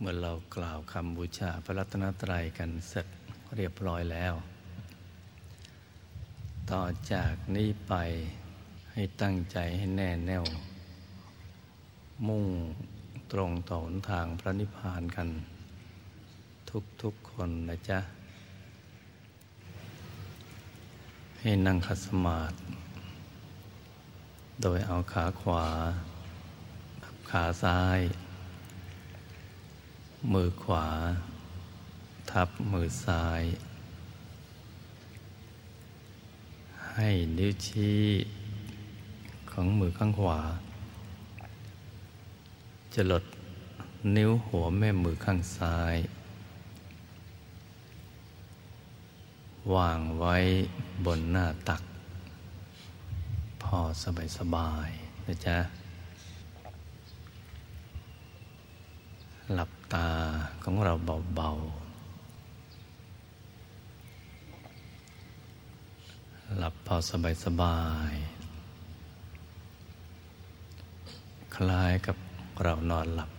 เมื่อเรากล่าวคำบูชาพระรัตนตรัยกันเสร็จเรียบร้อยแล้วต่อจากนี้ไปให้ตั้งใจให้แน่แน่วมุ่งตรงต่อหนทางพระนิพพานกันทุกๆคนนะจ๊ะให้นั่งขัดสมาธิโดยเอาขาขวาทับขาซ้ายมือขวาทับมือซ้ายให้นิ้วชี้ของมือข้างขวาจรดนิ้วหัวแม่มือข้างซ้ายวางไว้บนหน้าตักพอสบายๆนะจ๊ะหลับตาของเราเบาๆหลับพอสบายๆคล้ายกับเรานอนหลับ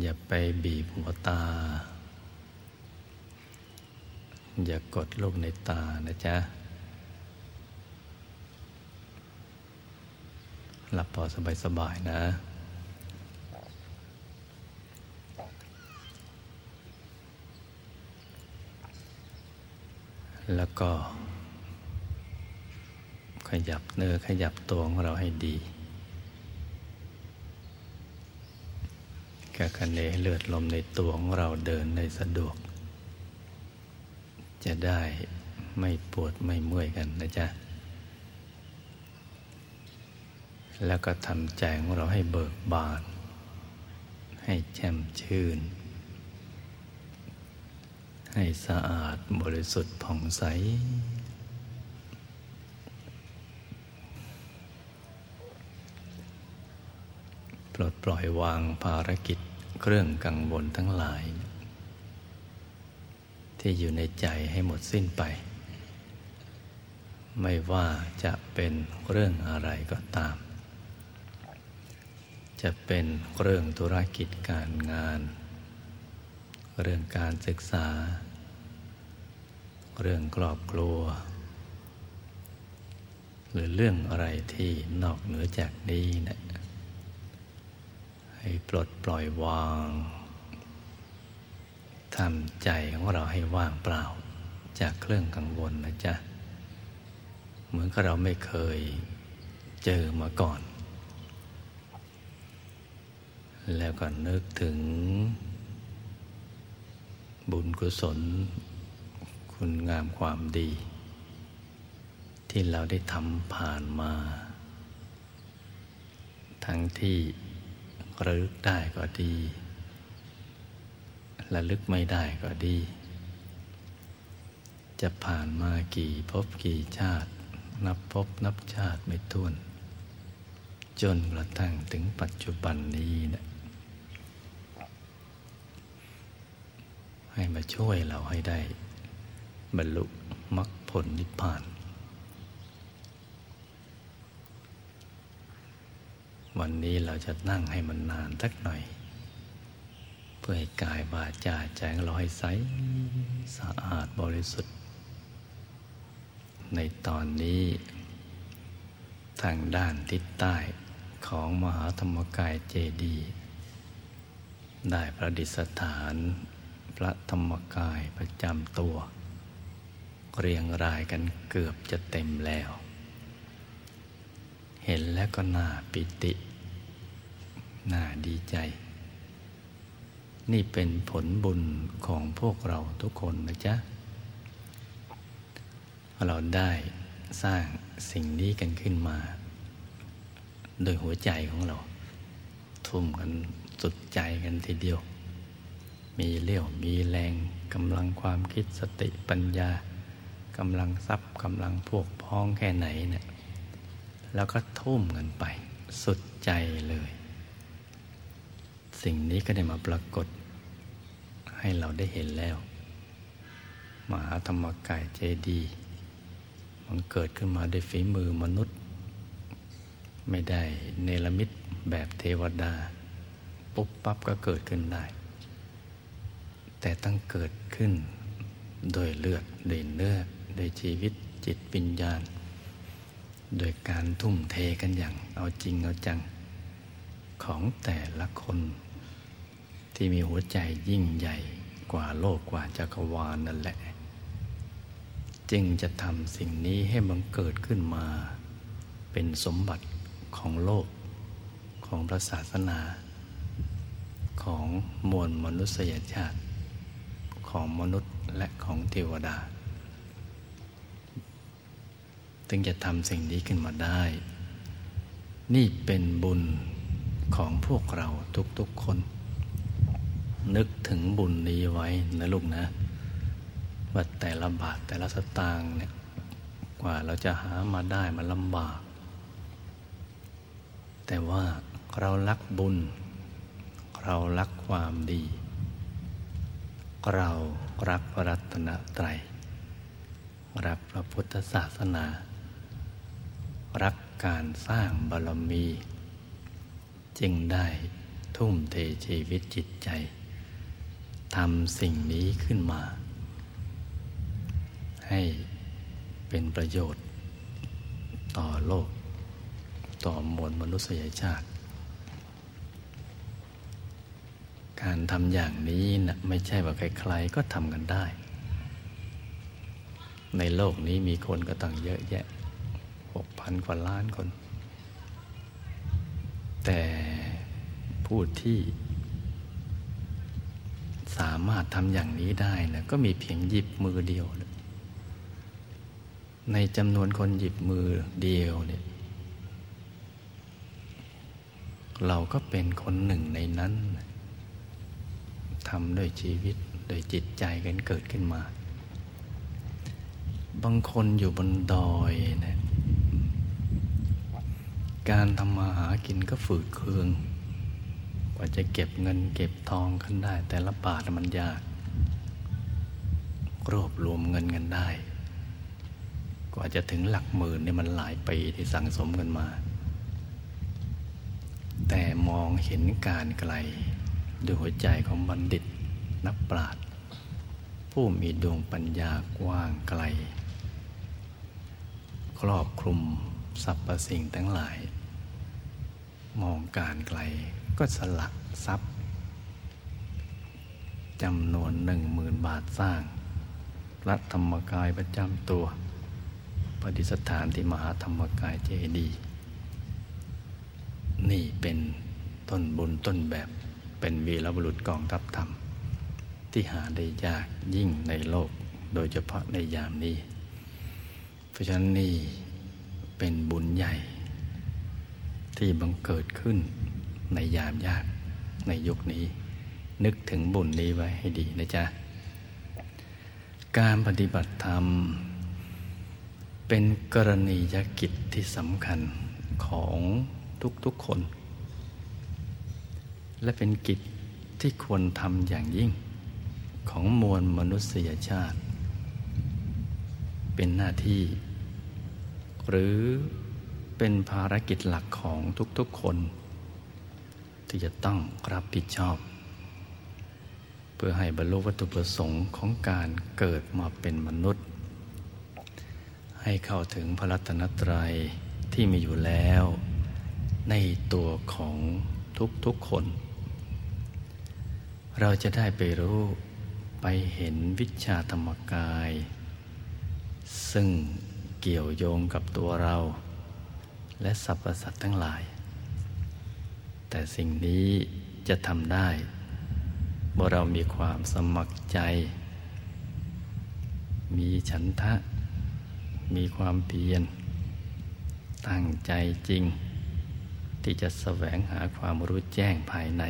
อย่าไปบีบหัวตาอย่ากดลูกในตานะจ๊ะหลับพอสบายๆนะแล้วก็ขยับเนื้อขยับตัวของเราให้ดีแค่คะเนให้เลือดลมในตัวของเราเดินได้สะดวกจะได้ไม่ปวดไม่เมื่อยกันนะจ๊ะแล้วก็ทำใจของเราให้เบิกบานให้แจ่มชื่นให้สะอาดบริสุทธิ์ผ่องใสปลดปล่อยวางภารกิจเครื่องกังวลทั้งหลายที่อยู่ในใจให้หมดสิ้นไปไม่ว่าจะเป็นเรื่องอะไรก็ตามจะเป็นเรื่องธุรกิจการงานเรื่องการศึกษาเรื่องครอบครัวหรือเรื่องอะไรที่นอกเหนือจากนี้นะให้ปลดปล่อยวางทำใจของเราให้ว่างเปล่าจากเครื่องกังวลนะจ๊ะเหมือนกับเราไม่เคยเจอมาก่อนแล้วก็นึกถึงบุญกุศลคุณงามความดีที่เราได้ทำผ่านมาทั้งที่ระลึกได้ก็ดีระลึกไม่ได้ก็ดีจะผ่านมากี่ภพกี่ชาตินับภพนับชาติไม่ถ้วนจนกระทั่งถึงปัจจุบันนี้นะให้มาช่วยเราให้ได้บรรลุมรรคผลนิพพานวันนี้เราจะนั่งให้มันนานสักหน่อยเพื่อให้กายวาจาใจของเราให้ใสสะอาดบริสุทธิ์ในตอนนี้ทางด้านทิศใต้ของมหาธรรมกายเจดีย์ได้ประดิษฐานพระธรรมกายประจำตัวเรียงรายกันเกือบจะเต็มแล้วเห็นแล้วก็น่าปิติน่าดีใจนี่เป็นผลบุญของพวกเราทุกคนนะจ๊ะเราได้สร้างสิ่งนี้กันขึ้นมาโดยหัวใจของเราทุ่มกันสุดใจกันทีเดียวมีเรี่ยวมีแรงกำลังความคิดสติปัญญากำลังทรัพย์กำลังพวกพ้องแค่ไหนเนี่ยแล้วก็ทุ่มกันไปสุดใจเลยสิ่งนี้ก็ได้มาปรากฏให้เราได้เห็นแล้วมหาธรรมกายเจดีย์มันเกิดขึ้นมาด้วยฝีมือมนุษย์ไม่ได้เนรมิต แบบเทวดาปุ๊บปั๊บก็เกิดขึ้นได้แต่ต้องเกิดขึ้นโดยเลือดโดยเนื้อโดยชีวิตจิตวิญญาณโดยการทุ่มเทกันอย่างเอาจริงเอาจังของแต่ละคนที่มีหัวใจยิ่งใหญ่กว่าโลกกว่าจักรวาลนั่นแหละจึงจะทำสิ่งนี้ให้บังเกิดขึ้นมาเป็นสมบัติของโลกของพระศาสนาของมวลมนุษยชาติของมนุษย์และของเทวดาจึงจะทำสิ่งนี้ขึ้นมาได้นี่เป็นบุญของพวกเราทุกๆคนนึกถึงบุญนี้ไว้นะลูกนะว่าแต่ละบาทแต่ละสตางค์เนี่ยกว่าเราจะหามาได้มันลำบากแต่ว่าเรารักบุญเรารักความดีเรารักพระรัตนตรัยรักพระพุทธศาสนารักการสร้างบารมีจึงได้ทุ่มเทชีวิตจิตใจทำสิ่งนี้ขึ้นมาให้เป็นประโยชน์ต่อโลกต่อมวลมนุษยชาติการทำอย่างนี้นะไม่ใช่ว่าใครๆก็ทำกันได้ในโลกนี้มีคนก็ตั้งเยอะแยะ 6,000 กว่าล้านคนแต่ผู้ที่สามารถทำอย่างนี้ได้นะก็มีเพียงหยิบมือเดียวในจำนวนคนหยิบมือเดียวเนี่ยเราก็เป็นคนหนึ่งในนั้นทำด้วยชีวิตโดยจิตใจกันเกิดขึ้นมาบางคนอยู่บนดอยนะการทำมาหากินก็ฝืดเคืองกว่าจะเก็บเงินเก็บทองกันได้แต่ละบาทมันยากรวบรวมเงินกันได้กว่าจะถึงหลักหมื่นเนี่ยมันหลายปีที่สั่งสมกันมาแต่มองเห็นการไกลด้วยหัวใจของบัณฑิตนักปราชญ์ผู้มีดวงปัญญากว้างไกลครอบคลุมสรรพสิ่งทั้งหลายมองการไกลก็สละทรัพย์จำนวน 10,000 บาทสร้างพระธรรมกายประจำตัวประดิษฐานที่มหาธรรมกายเจดีย์นี่เป็นต้นบุญต้นแบบเป็นวีรบุรุษกองทัพธรรมที่หาได้ยากยิ่งในโลกโดยเฉพาะในยามนี้เพราะฉะนั้นนี่เป็นบุญใหญ่ที่บังเกิดขึ้นในยามยากในยุคนี้นึกถึงบุญนี้ไว้ให้ดีนะจ๊ะการปฏิบัติธรรมเป็นกรณียกิจที่สำคัญของทุกๆคนและเป็นกิจที่ควรทำอย่างยิ่งของมวลมนุษยชาติเป็นหน้าที่หรือเป็นภารกิจหลักของทุกๆคนที่จะต้องรับผิดชอบเพื่อให้บรรลุวัตถุประสงค์ของการเกิดมาเป็นมนุษย์ให้เข้าถึงพระรัตนตรัยที่มีอยู่แล้วในตัวของทุกๆคนเราจะได้ไปรู้ไปเห็นวิชาธรรมกายซึ่งเกี่ยวโยงกับตัวเราและสรรพสัตว์ทั้งหลายแต่สิ่งนี้จะทำได้เมื่อเรามีความสมัครใจมีฉันทะมีความเพียรตั้งใจจริงที่จะแสวงหาความรู้แจ้งภายใน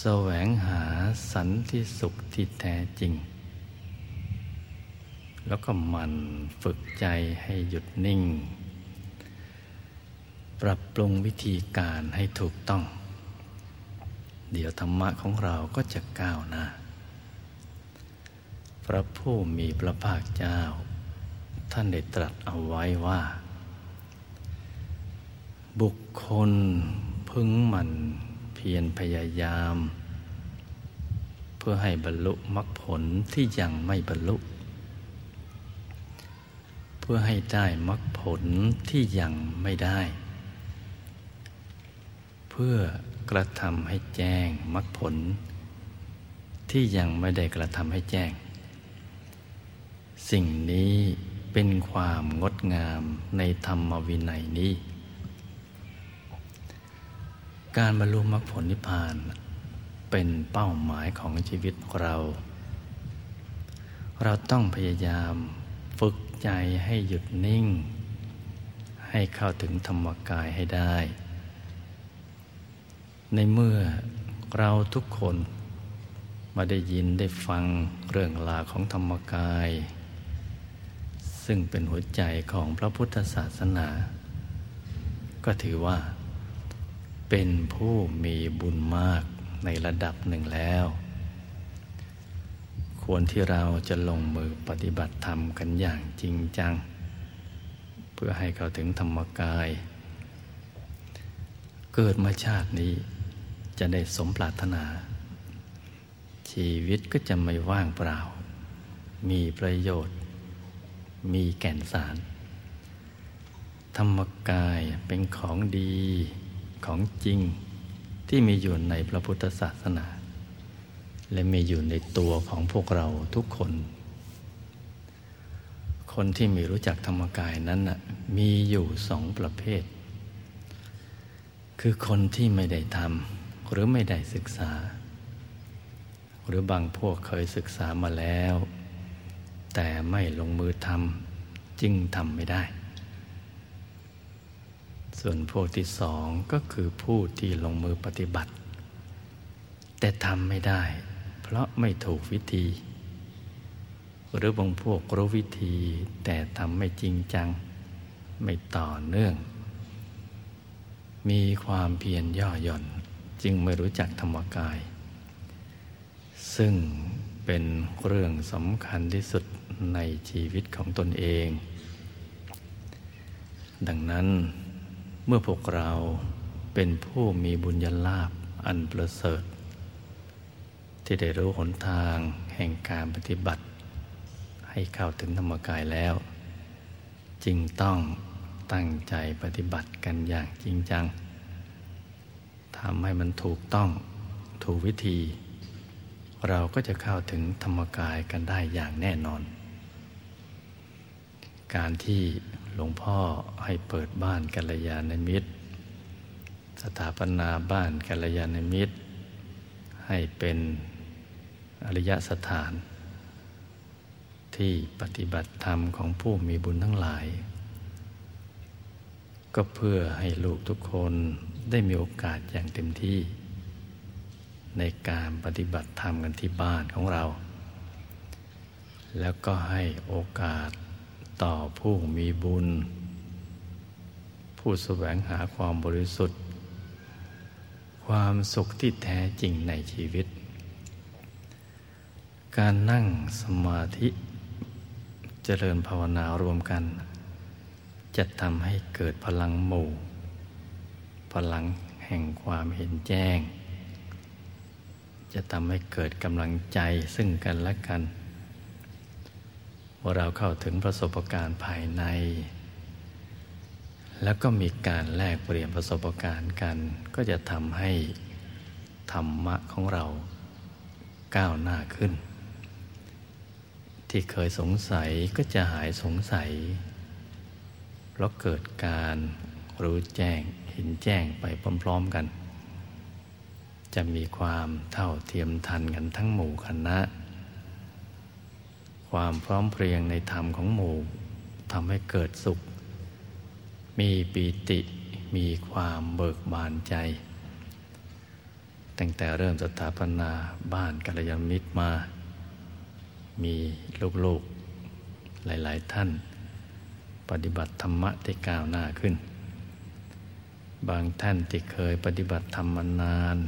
แสวงหาสันติสุขที่แท้จริงแล้วก็หมั่นฝึกใจให้หยุดนิ่งปรับปรุงวิธีการให้ถูกต้องเดี๋ยวธรรมะของเราก็จะก้าวหน้าพระผู้มีพระภาคเจ้าท่านได้ตรัสเอาไว้ว่า บุคคลพึงหมั่นเพียรพยายามเพื่อให้บรรลุมรรคผลที่ยังไม่บรรลุเพื่อให้ได้มรรคผลที่ยังไม่ได้เพื่อกระทำให้แจ้งมรรคผลที่ยังไม่ได้กระทำให้แจ้งสิ่งนี้เป็นความงดงามในธรรมวินัยนี้การบรรลุมรรคผลนิพพานเป็นเป้าหมายของชีวิตเราต้องพยายามฝึกใจให้หยุดนิ่งให้เข้าถึงธรรมกายให้ได้ในเมื่อเราทุกคนมาได้ยินได้ฟังเรื่องราวของธรรมกายซึ่งเป็นหัวใจของพระพุทธศาสนาก็ถือว่าเป็นผู้มีบุญมากในระดับหนึ่งแล้วควรที่เราจะลงมือปฏิบัติธรรมกันอย่างจริงจังเพื่อให้เข้าถึงธรรมกายเกิดมาชาตินี้จะได้สมปรารถนาชีวิตก็จะไม่ว่างเปล่ามีประโยชน์มีแก่นสารธรรมกายเป็นของดีของจริงที่มีอยู่ในพระพุทธศาสนาและมีอยู่ในตัวของพวกเราทุกคนคนที่ไม่รู้จักธรรมกายนั้นน่ะมีอยู่สองประเภทคือคนที่ไม่ได้ทำหรือไม่ได้ศึกษาหรือบางพวกเคยศึกษามาแล้วแต่ไม่ลงมือทำจึงทำไม่ได้ส่วนพวกที่สองก็คือผู้ที่ลงมือปฏิบัติแต่ทำไม่ได้เพราะไม่ถูกวิธีหรือบางพวกรู้วิธีแต่ทำไม่จริงจังไม่ต่อเนื่องมีความเพียรย่อหย่อนจึงไม่รู้จักธรรมกายซึ่งเป็นเรื่องสำคัญที่สุดในชีวิตของตนเองดังนั้นเมื่อพวกเราเป็นผู้มีบุญญาลาภอันประเสริฐที่ได้รู้หนทางแห่งการปฏิบัติให้เข้าถึงธรรมกายแล้วจึงต้องตั้งใจปฏิบัติกันอย่างจริงจังทำให้มันถูกต้องถูกวิธีเราก็จะเข้าถึงธรรมกายกันได้อย่างแน่นอนการที่หลวงพ่อให้เปิดบ้านกัลยาณมิตรสถาปนาบ้านกัลยาณมิตรให้เป็นอริยสถานที่ปฏิบัติธรรมของผู้มีบุญทั้งหลายก็เพื่อให้ลูกทุกคนได้มีโอกาสอย่างเต็มที่ในการปฏิบัติธรรมกันที่บ้านของเราแล้วก็ให้โอกาสต่อผู้มีบุญผู้แสวงหาความบริสุทธิ์ความสุขที่แท้จริงในชีวิตการนั่งสมาธิเจริญภาวนารวมกันจะทำให้เกิดพลังหมู่พลังแห่งความเห็นแจ้งจะทำให้เกิดกำลังใจซึ่งกันและกันว่าเราเข้าถึงประสบการณ์ภายในแล้วก็มีการแลกเปลี่ยนประสบการณ์กันก็จะทำให้ธรรมะของเราก้าวหน้าขึ้นที่เคยสงสัยก็จะหายสงสัยเพราะเกิดการรู้แจ้งเห็นแจ้งไปพร้อมๆกันจะมีความเท่าเทียมทันกันทั้งหมู่คณะความพร้อมเพรียงในธรรมของหมู่ทำให้เกิดสุขมีปีติมีความเบิกบานใจตั้งแต่เริ่มสถาปนาบ้านกัลยาณมิตรมามีลูกๆหลายๆท่านปฏิบัติธรรมะที่ก้าวหน้าขึ้นบางท่านที่เคยปฏิบัติธรรมมานาน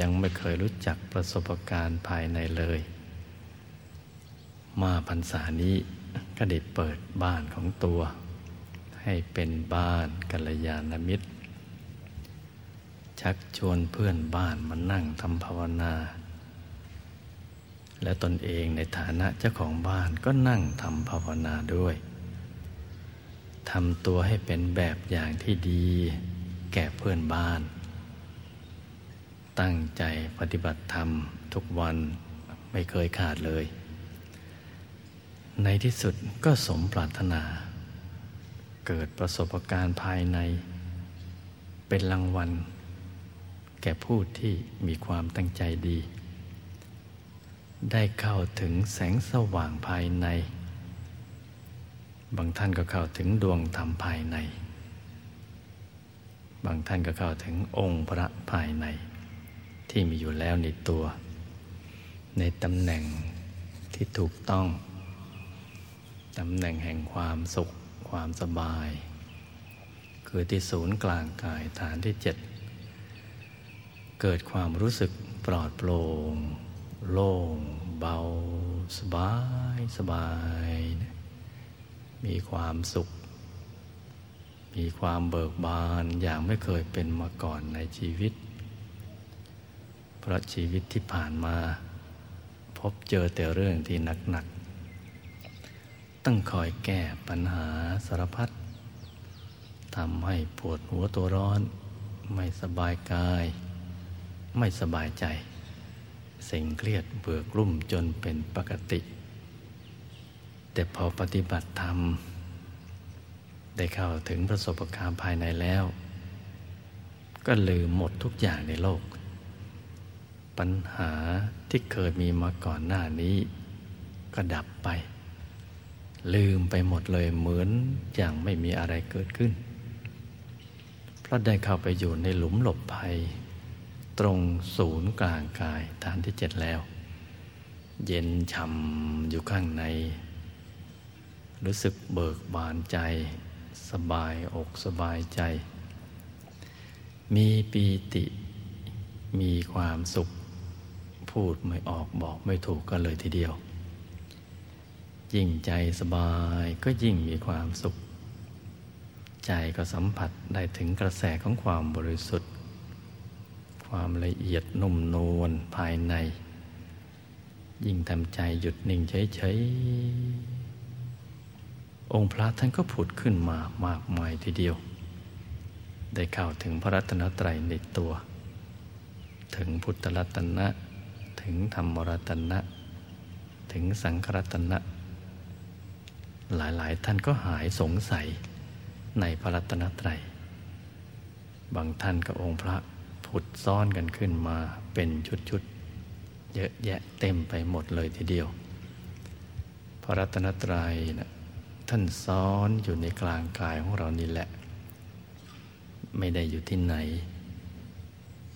ยังไม่เคยรู้จักประสบการณ์ภายในเลยมาพรรษานี้ก็ได้เปิดบ้านของตัว ให้เป็นบ้านกัลยาณมิตรชักชวนเพื่อนบ้านมานั่งทำภาวนาและตนเองในฐานะเจ้าของบ้านก็นั่งทำภาวนาด้วยทำตัวให้เป็นแบบอย่างที่ดีแก่เพื่อนบ้านตั้งใจปฏิบัติธรรมทุกวันไม่เคยขาดเลยในที่สุดก็สมปรารถนาเกิดประสบการณ์ภายในเป็นรางวัลแก่ผู้ที่มีความตั้งใจดีได้เข้าถึงแสงสว่างภายในบางท่านก็เข้าถึงดวงธรรมภายในบางท่านก็เข้าถึงองค์พระภายในที่มีอยู่แล้วในตัวในตำแหน่งที่ถูกต้องตำแหน่งแห่งความสุขความสบายคือที่ศูนย์กลางกายฐานที่7เกิดความรู้สึกปลอดโปร่งโล่งเบาสบายสบายมีความสุขมีความเบิกบานอย่างไม่เคยเป็นมาก่อนในชีวิตเพราะชีวิตที่ผ่านมาพบเจอแต่เรื่องที่หนักๆต้องคอยแก้ปัญหาสารพัดทำให้ปวดหัวตัวร้อนไม่สบายกายไม่สบายใจสิ่งเครียดเบื่อกลุ่มจนเป็นปกติแต่พอปฏิบัติธรรมได้เข้าถึงประสบการณ์ภายในแล้วก็ลืมหมดทุกอย่างในโลกปัญหาที่เคยมีมาก่อนหน้านี้ก็ดับไปลืมไปหมดเลยเหมือนอย่างไม่มีอะไรเกิดขึ้นเพราะได้เข้าไปอยู่ในหลุมหลบภัยตรงศูนย์กลางกายฐานที่7แล้วเย็นช่ำอยู่ข้างในรู้สึกเบิกบานใจสบายอกสบายใจมีปีติมีความสุขพูดไม่ออกบอกไม่ถูกกันเลยทีเดียวยิ่งใจสบายก็ยิ่งมีความสุขใจก็สัมผัสได้ถึงกระแสของความบริสุทธิ์ความละเอียดนุ่มนวลภายในยิ่งทำใจหยุดนิ่งเฉยๆองค์พระท่านก็ผุดขึ้นมามากมายทีเดียวได้เข้าถึงพระรัตนตรัยในตัวถึงพุทธรัตนะถึงธรรมรัตนะถึงสังฆรัตนะหลายๆท่านก็หายสงสัยในพระรัตนตรัยบางท่านก็องค์พระผุดซ่อนกันขึ้นมาเป็นชุดๆเยอะแยะเต็มไปหมดเลยทีเดียวพระรัตนตรัยนะท่านซ่อนอยู่ในกลางกายของเรานี่แหละไม่ได้อยู่ที่ไหน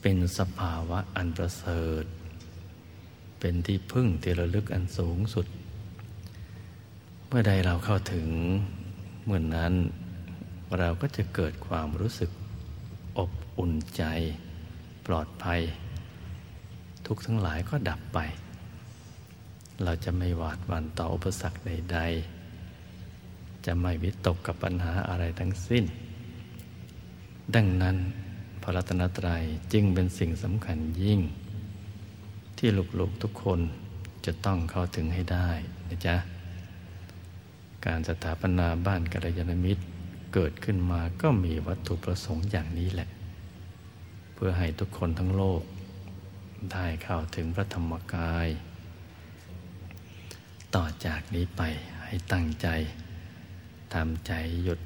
เป็นสภาวะอันประเสริฐเป็นที่พึ่งที่ระลึกอันสูงสุดเมื่อใดเราเข้าถึงเมื่อนั้นเราก็จะเกิดความรู้สึกอบอุ่นใจปลอดภัยทุกทั้งหลายก็ดับไปเราจะไม่หวาดหวั่นต่ออุปสรรคใดๆจะไม่วิตกกับปัญหาอะไรทั้งสิ้นดังนั้นพระรัตนตรัยจึงเป็นสิ่งสำคัญยิ่งที่ลูกๆทุกคนจะต้องเข้าถึงให้ได้นะจ๊ะการสถาปนาบ้านกัลยาณมิตรเกิดขึ้นมาก็มีวัตถุประสงค์อย่างนี้แหละเพื่อให้ทุกคนทั้งโลกได้เข้าถึงพระธรรมกายต่อจากนี้ไปให้ตั้งใจทำใจหยุด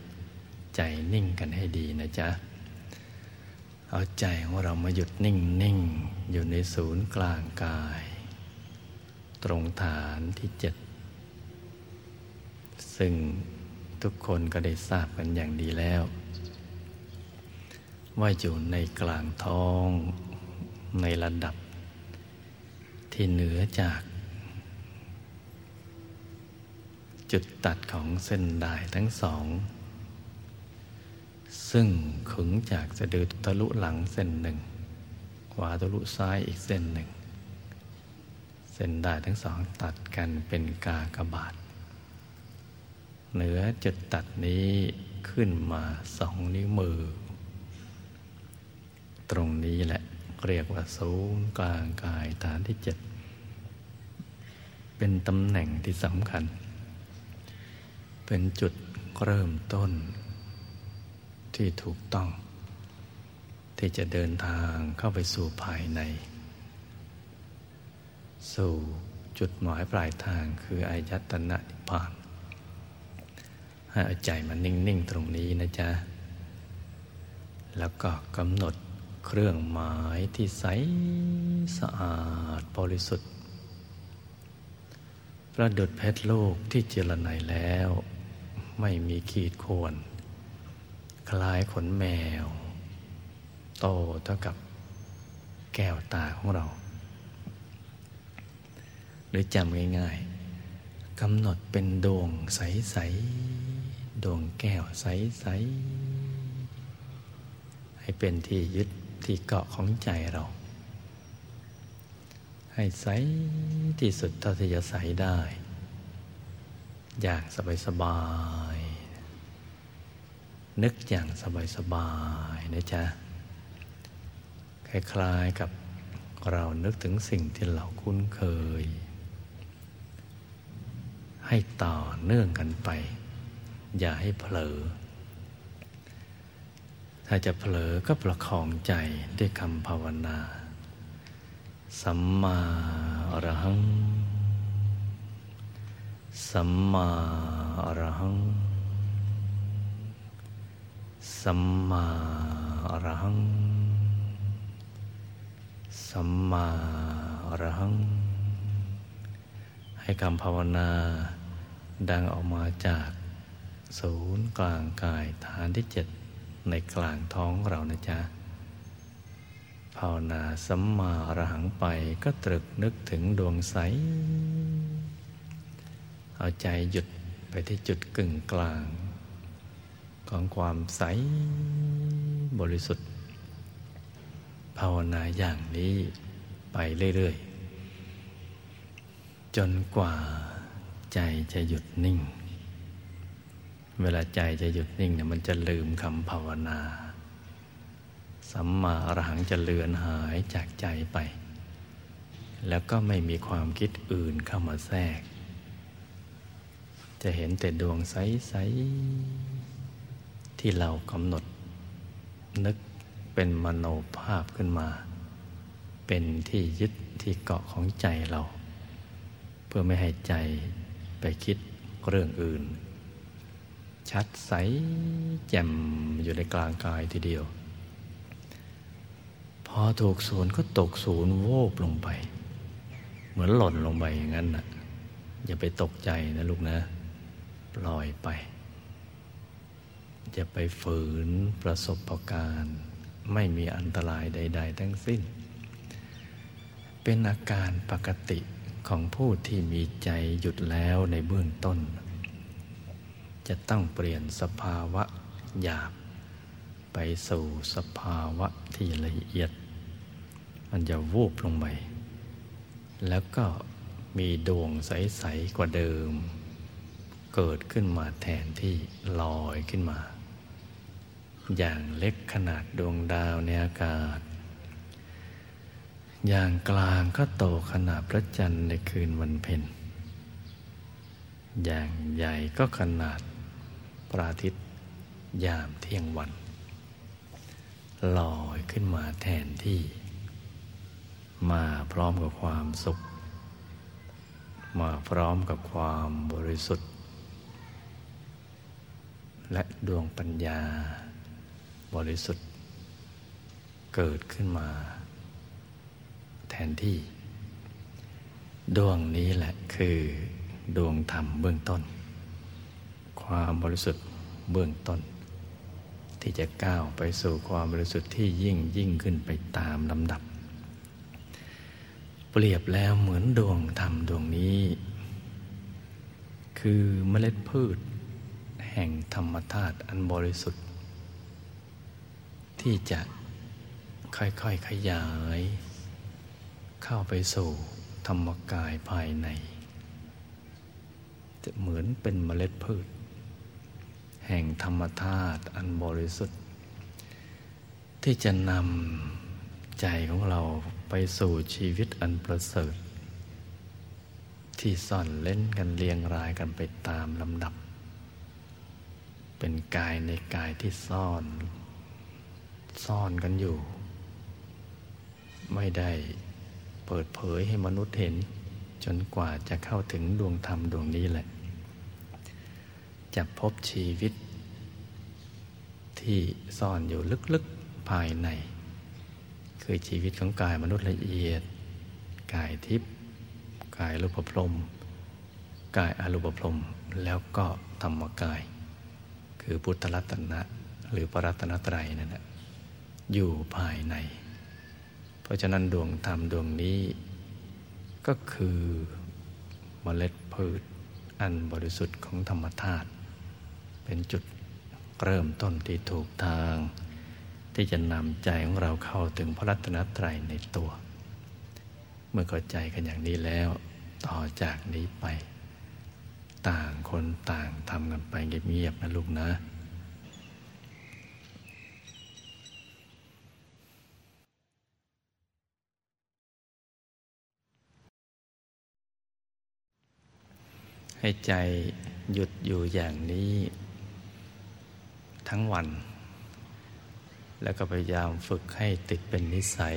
ใจนิ่งกันให้ดีนะจ๊ะเอาใจของเรามาหยุดนิ่งอยู่ในศูนย์กลางกายตรงฐานที่7ซึ่งทุกคนก็ได้ทราบกันอย่างดีแล้วว่าอยู่ในกลางท้องในระดับที่เหนือจากจุดตัดของเส้นด้ายทั้งสองซึ่งขึงจากสะดือทะลุหลังเส้นหนึ่งขวาทะลุซ้ายอีกเส้นหนึ่งเส้นด้ายทั้งสองตัดกันเป็นกากบาทเหนือจุดตัดนี้ ขึ้นมา2 นิ้วมือตรงนี้แหละเรียกว่าศูนย์กลางกายฐานที่7เป็นตำแหน่งที่สำคัญเป็นจุดเริ่มต้นที่ถูกต้องที่จะเดินทางเข้าไปสู่ภายในสู่จุดหมายปลายทางคืออายตนะนิพพานให้เอาใจมันนิ่งๆตรงนี้นะจ๊ะแล้วก็กำหนดเครื่องหมายที่ใสสะอาดบริสุทธิ์ประดุจเพชรโลกที่เจรไนแล้วไม่มีขีดข่วนคล้ายขนแมวโตเท่ากับแก้วตาของเราหรือจำง่ายๆกำหนดเป็นดวงใสๆดวงแก้วใสๆให้เป็นที่ยึดที่เกาะของใจเราให้ใสที่สุดเท่าที่จะใสได้อย่างสบายๆนึกอย่างสบายๆนะจ๊ะคล้ายๆกับเรานึกถึงสิ่งที่เราคุ้นเคยให้ต่อเนื่องกันไปอย่าให้เผลอถ้าจะเผลอก็ประคองใจด้วยคำภาวนาสัมมาอรหังสัมมาอรหังสัมมาอรหังสัมมาอรหังให้คำภาวนาดังออกมาจากศูนย์กลางกายฐานที่7ในกลางท้องเรานะจ๊ะภาวนาสัมมาอรหังไปก็ตรึกนึกถึงดวงใสเอาใจหยุดไปที่จุดกึ่งกลางของความใสบริสุทธิ์ภาวนาอย่างนี้ไปเรื่อยๆจนกว่าใจจะหยุดนิ่งเวลาใจจะหยุดนิ่งเนี่ยมันจะลืมคำภาวนาสัมมาอรหังจะเลือนหายจากใจไปแล้วก็ไม่มีความคิดอื่นเข้ามาแทรกจะเห็นแต่ดวงใสๆที่เรากำหนดนึกเป็นมโนภาพขึ้นมาเป็นที่ยึดที่เกาะของใจเราเพื่อไม่ให้ใจไปคิดเรื่องอื่นชัดใสแจ่มอยู่ในกลางกายทีเดียวพอถูกศูนย์ก็ตกศูนย์โวบลงไปเหมือนหล่นลงไปอย่างนั้นน่ะอย่าไปตกใจนะลูกนะปล่อยไปอย่าไปฝืนประสบการณ์ไม่มีอันตรายใดๆทั้งสิ้นเป็นอาการปกติของผู้ที่มีใจหยุดแล้วในเบื้องต้นจะต้องเปลี่ยนสภาวะหยาบไปสู่สภาวะที่ละเอียดมันจะวูบลงไปแล้วก็มีดวงใสๆกว่าเดิมเกิดขึ้นมาแทนที่ลอยขึ้นมาอย่างเล็กขนาดดวงดาวในอากาศอย่างกลางก็โตขนาดพระจันทร์ในคืนวันเพ็ญอย่างใหญ่ก็ขนาดพระอาทิตย์ยามเที่ยงวันลอยขึ้นมาแทนที่มาพร้อมกับความสุขมาพร้อมกับความบริสุทธิ์และดวงปัญญาบริสุทธิ์เกิดขึ้นมาแทนที่ดวงนี้แหละคือดวงธรรมเบื้องต้นความบริสุทธิ์เบื้องต้นที่จะก้าวไปสู่ความบริสุทธิ์ที่ยิ่งขึ้นไปตามลำดับเปรียบแล้วเหมือนดวงธรรมดวงนี้คือเมล็ดพืชแห่งธรรมธาตุอันบริสุทธิ์ที่จะค่อยๆขยายเข้าไปสู่ธรรมกายภายในจะเหมือนเป็นเมล็ดพืช แห่งธรรมธาตุอันบริสุทธิ์ที่จะนำใจของเราไปสู่ชีวิตอันประเสริฐที่ซ่อนเล่นกันเรียงรายกันไปตามลำดับเป็นกายในกายที่ซ่อนกันอยู่ไม่ได้เปิดเผยให้มนุษย์เห็นจนกว่าจะเข้าถึงดวงธรรมดวงนี้แหละจะพบชีวิตที่ซ่อนอยู่ลึกๆภายในคือชีวิตของกายมนุษย์ละเอียดกายทิพย์กายรูปพรหมกายอรูปพรหมแล้วก็ธรรมกายคือพุทธรัตนะหรือปรัตนตรัยนั่นแหละอยู่ภายในเพราะฉะนั้นดวงธรรมดวงนี้ก็คือเมล็ดพืชอันบริสุทธิ์ของธรรมธาตุเป็นจุดเริ่มต้นที่ถูกทางที่จะนำใจของเราเข้าถึงพระรัตนตรัยในตัวเมื่อเข้าใจกันอย่างนี้แล้วต่อจากนี้ไปต่างคนต่างทำกันไปเงียบๆนะลูกนะให้ใจหยุดอยู่อย่างนี้ทั้งวันแล้วก็พยายามฝึกให้ติดเป็นนิสัย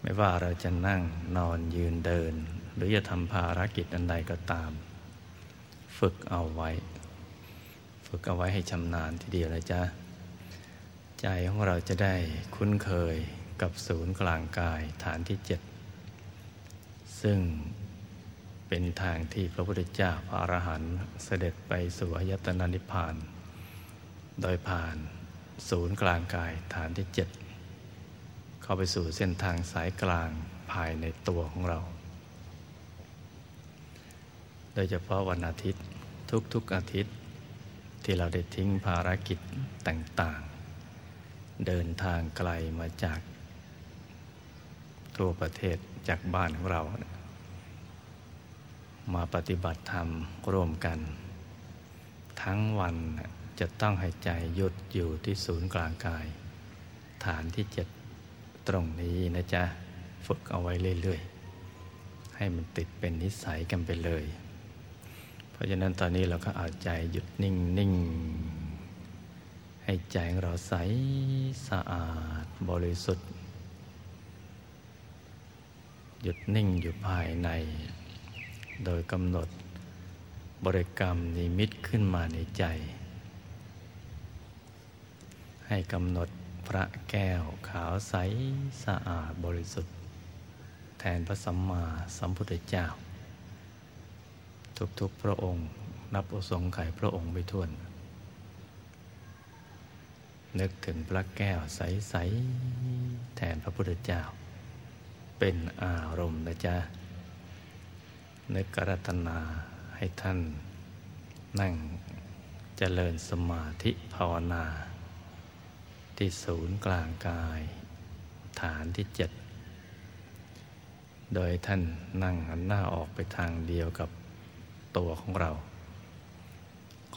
ไม่ว่าเราจะนั่งนอนยืนเดินหรือจะทำภารกิจอันใดก็ตามฝึกเอาไว้ให้ชำนาญทีเดียวนะจ๊ะใจของเราจะได้คุ้นเคยกับศูนย์กลางกายฐานที่7ซึ่งเป็นทางที่พระพุทธเจ้าพระอรหันต์เสด็จไปสู่อายตนะนิพพานโดยผ่านศูนย์กลางกายฐานที่7เข้าไปสู่เส้นทางสายกลางภายในตัวของเราโดยเฉพาะวันอาทิตย์ทุกๆอาทิตย์ที่เราได้ทิ้งภารกิจต่างๆเดินทางไกลมาจากทั่วประเทศจากบ้านของเรามาปฏิบัติธรรมร่วมกันทั้งวันจะต้องให้ใจหยุดอยู่ที่ศูนย์กลางกายฐานที่7ตรงนี้นะจ๊ะฝึกเอาไว้เรื่อยๆให้มันติดเป็นนิสัยกันไปเลยเพราะฉะนั้นตอนนี้เราก็เอาใจหยุดนิ่งๆให้ใจของเราใสสะอาดบริสุทธิ์หยุดนิ่งอยู่ภายในโดยกำหนดบริกรรมนิมิตขึ้นมาในใจให้กำหนดพระแก้วขาวใสสะอาดบริสุทธิ์แทนพระสัมมาสัมพุทธเจ้าทุกพระองค์นับอสงไขยพระองค์ไม่ถ้วนนึกถึงพระแก้วใสๆแทนพระพุทธเจ้าเป็นอารมณ์นะจ๊ะนึกกรัตนาให้ท่านนั่งเจริญสมาธิภาวนาที่ศูนย์กลางกายฐานที่7โดยท่านนั่งหันหน้าออกไปทางเดียวกับตัวของเรา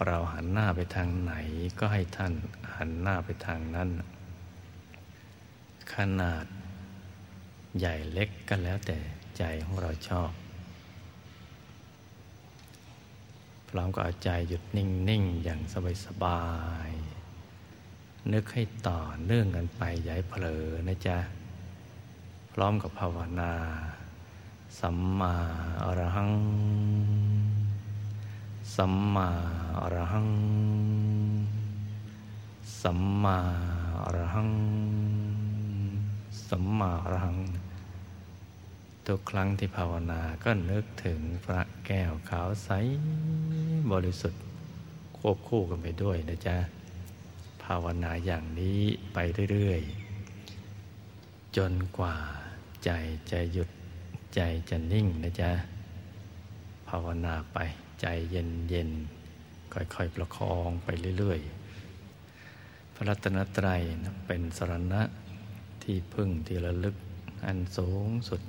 เราหันหน้าไปทางไหนก็ให้ท่านหันหน้าไปทางนั้นขนาดใหญ่เล็กก็แล้วแต่ใจของเราชอบพร้อมก็เอาใจหยุดนิ่งๆอย่างสบายๆนึกให้ต่อเนื่องกันไปอย่าให้เผลอนะจ๊ะพร้อมกับภาวนาสัมมาอรหังสัมมาอรหังสัมมาอรหังสัมมาอรหังทุกครั้งที่ภาวนาก็นึกถึงพระแก้วขาวใสบริสุทธิ์ควบคู่กันไปด้วยนะจ๊ะภาวนาอย่างนี้ไปเรื่อยๆจนกว่าใจจะหยุดใจจะนิ่งนะจ๊ะภาวนาไปใจเย็นๆค่อยๆประคองไปเรื่อยๆพระรัตนตรัยเป็นสรณะที่พึ่งที่ระลึกอันสูงสุด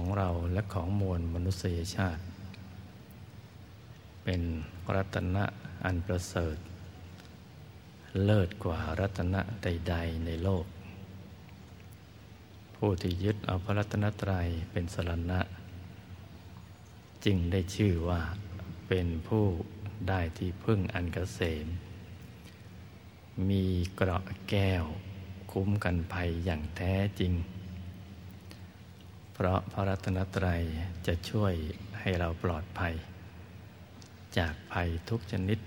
ของเราและของมวลมนุษยชาติ เป็นรัตนะอันประเสริฐเลิศกว่ารัตนะใดๆในโลกผู้ที่ยึดเอาพระรัตนตรัยเป็นสรณะจึงได้ชื่อว่าเป็นผู้ได้ที่พึ่งอันเกษมมีเกราะแก้วคุ้มกันภัยอย่างแท้จริงเพราะพระรัตนตรัยจะช่วยให้เราปลอดภัยจากภัยทุกชนิด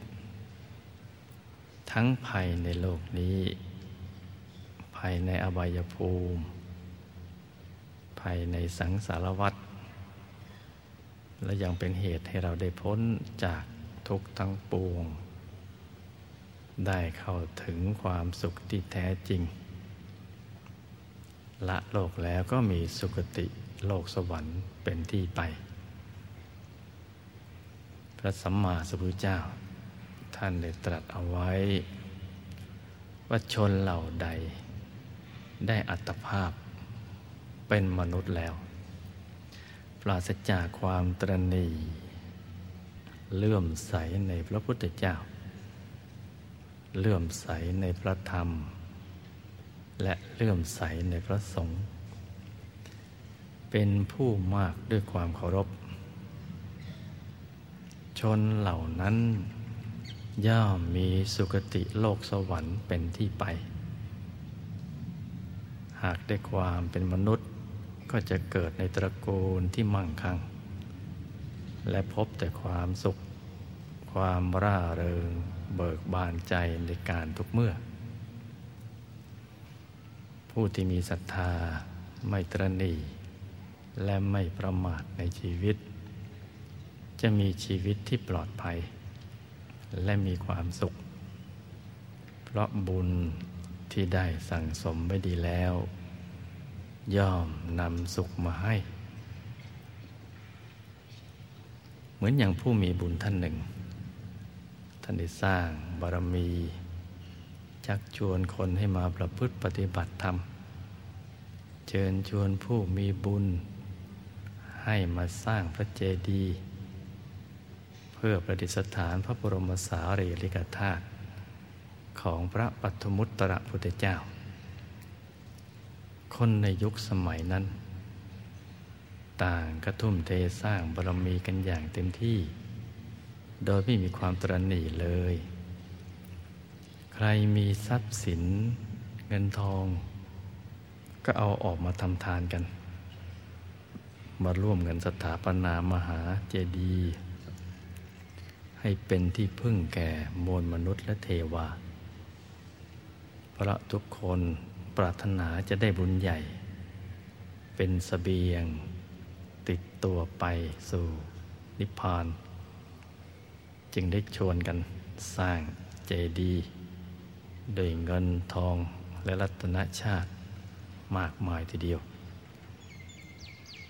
ทั้งภัยในโลกนี้ภัยในอบายภูมิภัยในสังสารวัฏและยังเป็นเหตุให้เราได้พ้นจากทุกข์ทั้งปวงได้เข้าถึงความสุขที่แท้จริงละโลกแล้วก็มีสุคติโลกสวรรค์เป็นที่ไปพระสัมมาสัมพุทธเจ้าท่านได้ตรัสเอาไว้ว่าชนเหล่าใดได้อัตภาพเป็นมนุษย์แล้วปราศจากความตระหนี่เลื่อมใสในพระพุทธเจ้าเลื่อมใสในพระธรรมและเลื่อมใสในพระสงฆ์เป็นผู้มากด้วยความเคารพชนเหล่านั้นย่อมมีสุคติโลกสวรรค์เป็นที่ไปหากได้ความเป็นมนุษย์ก็จะเกิดในตระกูลที่มั่งคั่งและพบแต่ความสุขความร่าเริงเบิกบานใจในการทุกเมื่อผู้ที่มีศรัทธาไม่ตระหนี่และไม่ประมาทในชีวิตจะมีชีวิตที่ปลอดภัยและมีความสุขเพราะบุญที่ได้สั่งสมไว้ดีแล้วย่อมนำสุขมาให้เหมือนอย่างผู้มีบุญท่านหนึ่งท่านได้สร้างบารมีชักชวนคนให้มาประพฤติปฏิบัติธรรมเชิญชวนผู้มีบุญให้มาสร้างพระเจดีย์เพื่อประดิษฐานพระบรมสารีริกธาตุของพระปัทมุตตรพุทธเจ้าคนในยุคสมัยนั้นต่างกระทุ่มเทสร้างบารมีกันอย่างเต็มที่โดยไม่มีความตระหนี่เลยใครมีทรัพย์สินเงินทองก็เอาออกมาทำทานกันมาร่วมกันสถาปนามหาเจดีย์ให้เป็นที่พึ่งแก่มวลมนุษย์และเทวาเพราะทุกคนปรารถนาจะได้บุญใหญ่เป็นเสบียงติดตัวไปสู่นิพพานจึงได้ชวนกันสร้างเจดีย์ด้วยเงินทองและรัตนชาติมากมายทีเดียว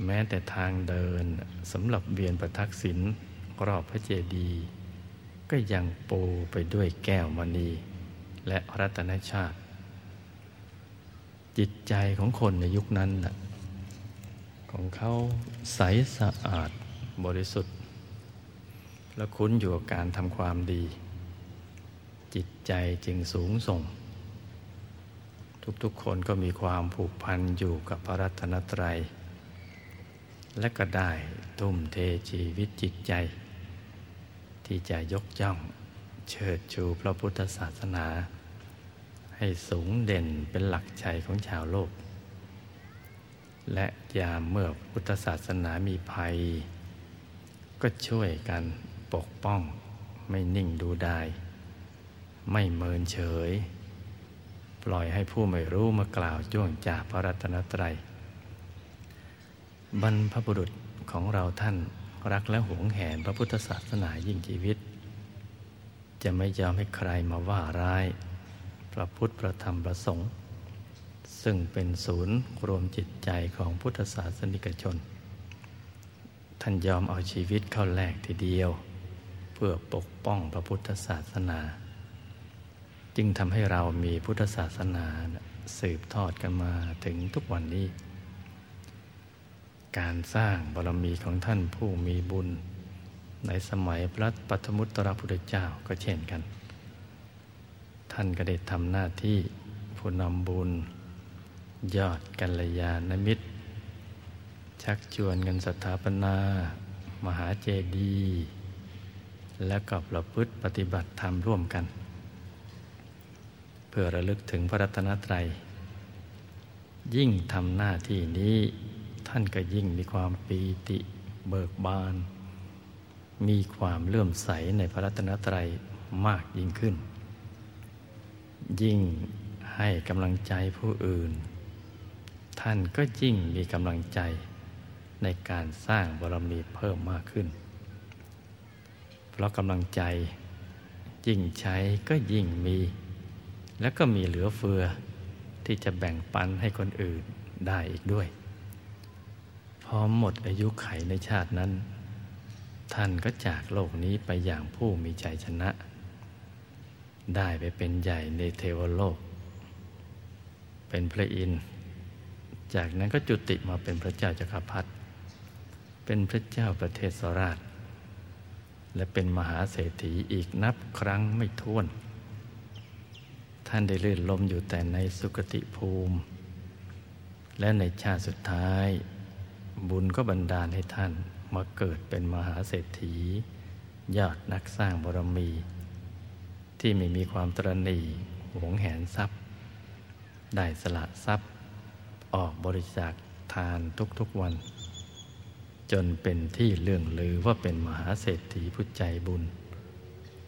แม้แต่ทางเดินสำหรับเวียนประทักษิณรอบพระเจดีย์ก็ยังปูไปด้วยแก้วมณีและรัตนชาติจิตใจของคนในยุคนั้นของเขาใสสะอาดบริสุทธิ์และคุ้นอยู่กับการทำความดีจิตใจจึงสูงส่งทุกๆคนก็มีความผูกพันอยู่กับพระรัตนตรัยและก็ได้ทุ่มเทชีวิตจิตใจที่จะยกย่องเชิดชูพระพุทธศาสนาให้สูงเด่นเป็นหลักชัยของชาวโลกและยามเมื่อพุทธศาสนามีภัยก็ช่วยกันปกป้องไม่นิ่งดูดายไม่เมินเฉยปล่อยให้ผู้ไม่รู้มากล่าวจ้วงจากพระรัตนตรัยบรรพบุรุษของเราท่านรักและหวงแหนพระพุทธศาสนายิ่งชีวิตจะไม่ยอมให้ใครมาว่าร้ายพระพุทธพระธรรมพระสงฆ์ซึ่งเป็นศูนย์รวมจิตใจของพุทธศาสนิกชนท่านยอมเอาชีวิตเข้าแลกทีเดียวเพื่อปกป้องพระพุทธศาสนาจึงทำให้เรามีพุทธศาสนาสืบทอดกันมาถึงทุกวันนี้การสร้างบารมีของท่านผู้มีบุญ ในสมัยพระปัทมุตตรพุทธเจ้าก็เช่นกันท่านก็ได้ทำหน้าที่ผู้นำบุญยอดกัลยาณมิตรชักชวนกันสถาปนามหาเจดีย์และก็ประพฤติปฏิบัติธรรมร่วมกันเพื่อระลึกถึงพระรัตนตรัยยิ่งทำหน้าที่นี้ท่านก็ยิ่งมีความปีติเบิกบานมีความเลื่อมใสในพระรัตนตรัยมากยิ่งขึ้นยิ่งให้กำลังใจผู้อื่นท่านก็ยิ่งมีกำลังใจในการสร้างบารมีเพิ่มมากขึ้นเพราะกำลังใจยิ่งใช้ก็ยิ่งมีและก็มีเหลือเฟือที่จะแบ่งปันให้คนอื่นได้อีกด้วยพอหมดอายุไขในชาตินั้นท่านก็จากโลกนี้ไปอย่างผู้มีใจชนะได้ไปเป็นใหญ่ในเทวโลกเป็นพระอินทร์จากนั้นก็จุติมาเป็นพระเจ้าจักรพรรดิเป็นพระเจ้าประเทศราชและเป็นมหาเศรษฐีอีกนับครั้งไม่ถ้วนท่านได้ลื่นลมอยู่แต่ในสุคติภูมิและในชาติสุดท้ายบุญก็บันดาลให้ท่านมาเกิดเป็นมหาเศรษฐียอดนักสร้างบารมีที่ไม่มีความตระหนี่หวงแหนทรัพย์ได้สละทรัพย์ออกบริจาคทานทุกๆวันจนเป็นที่เลื่องลือว่าเป็นมหาเศรษฐีผู้ใจบุญ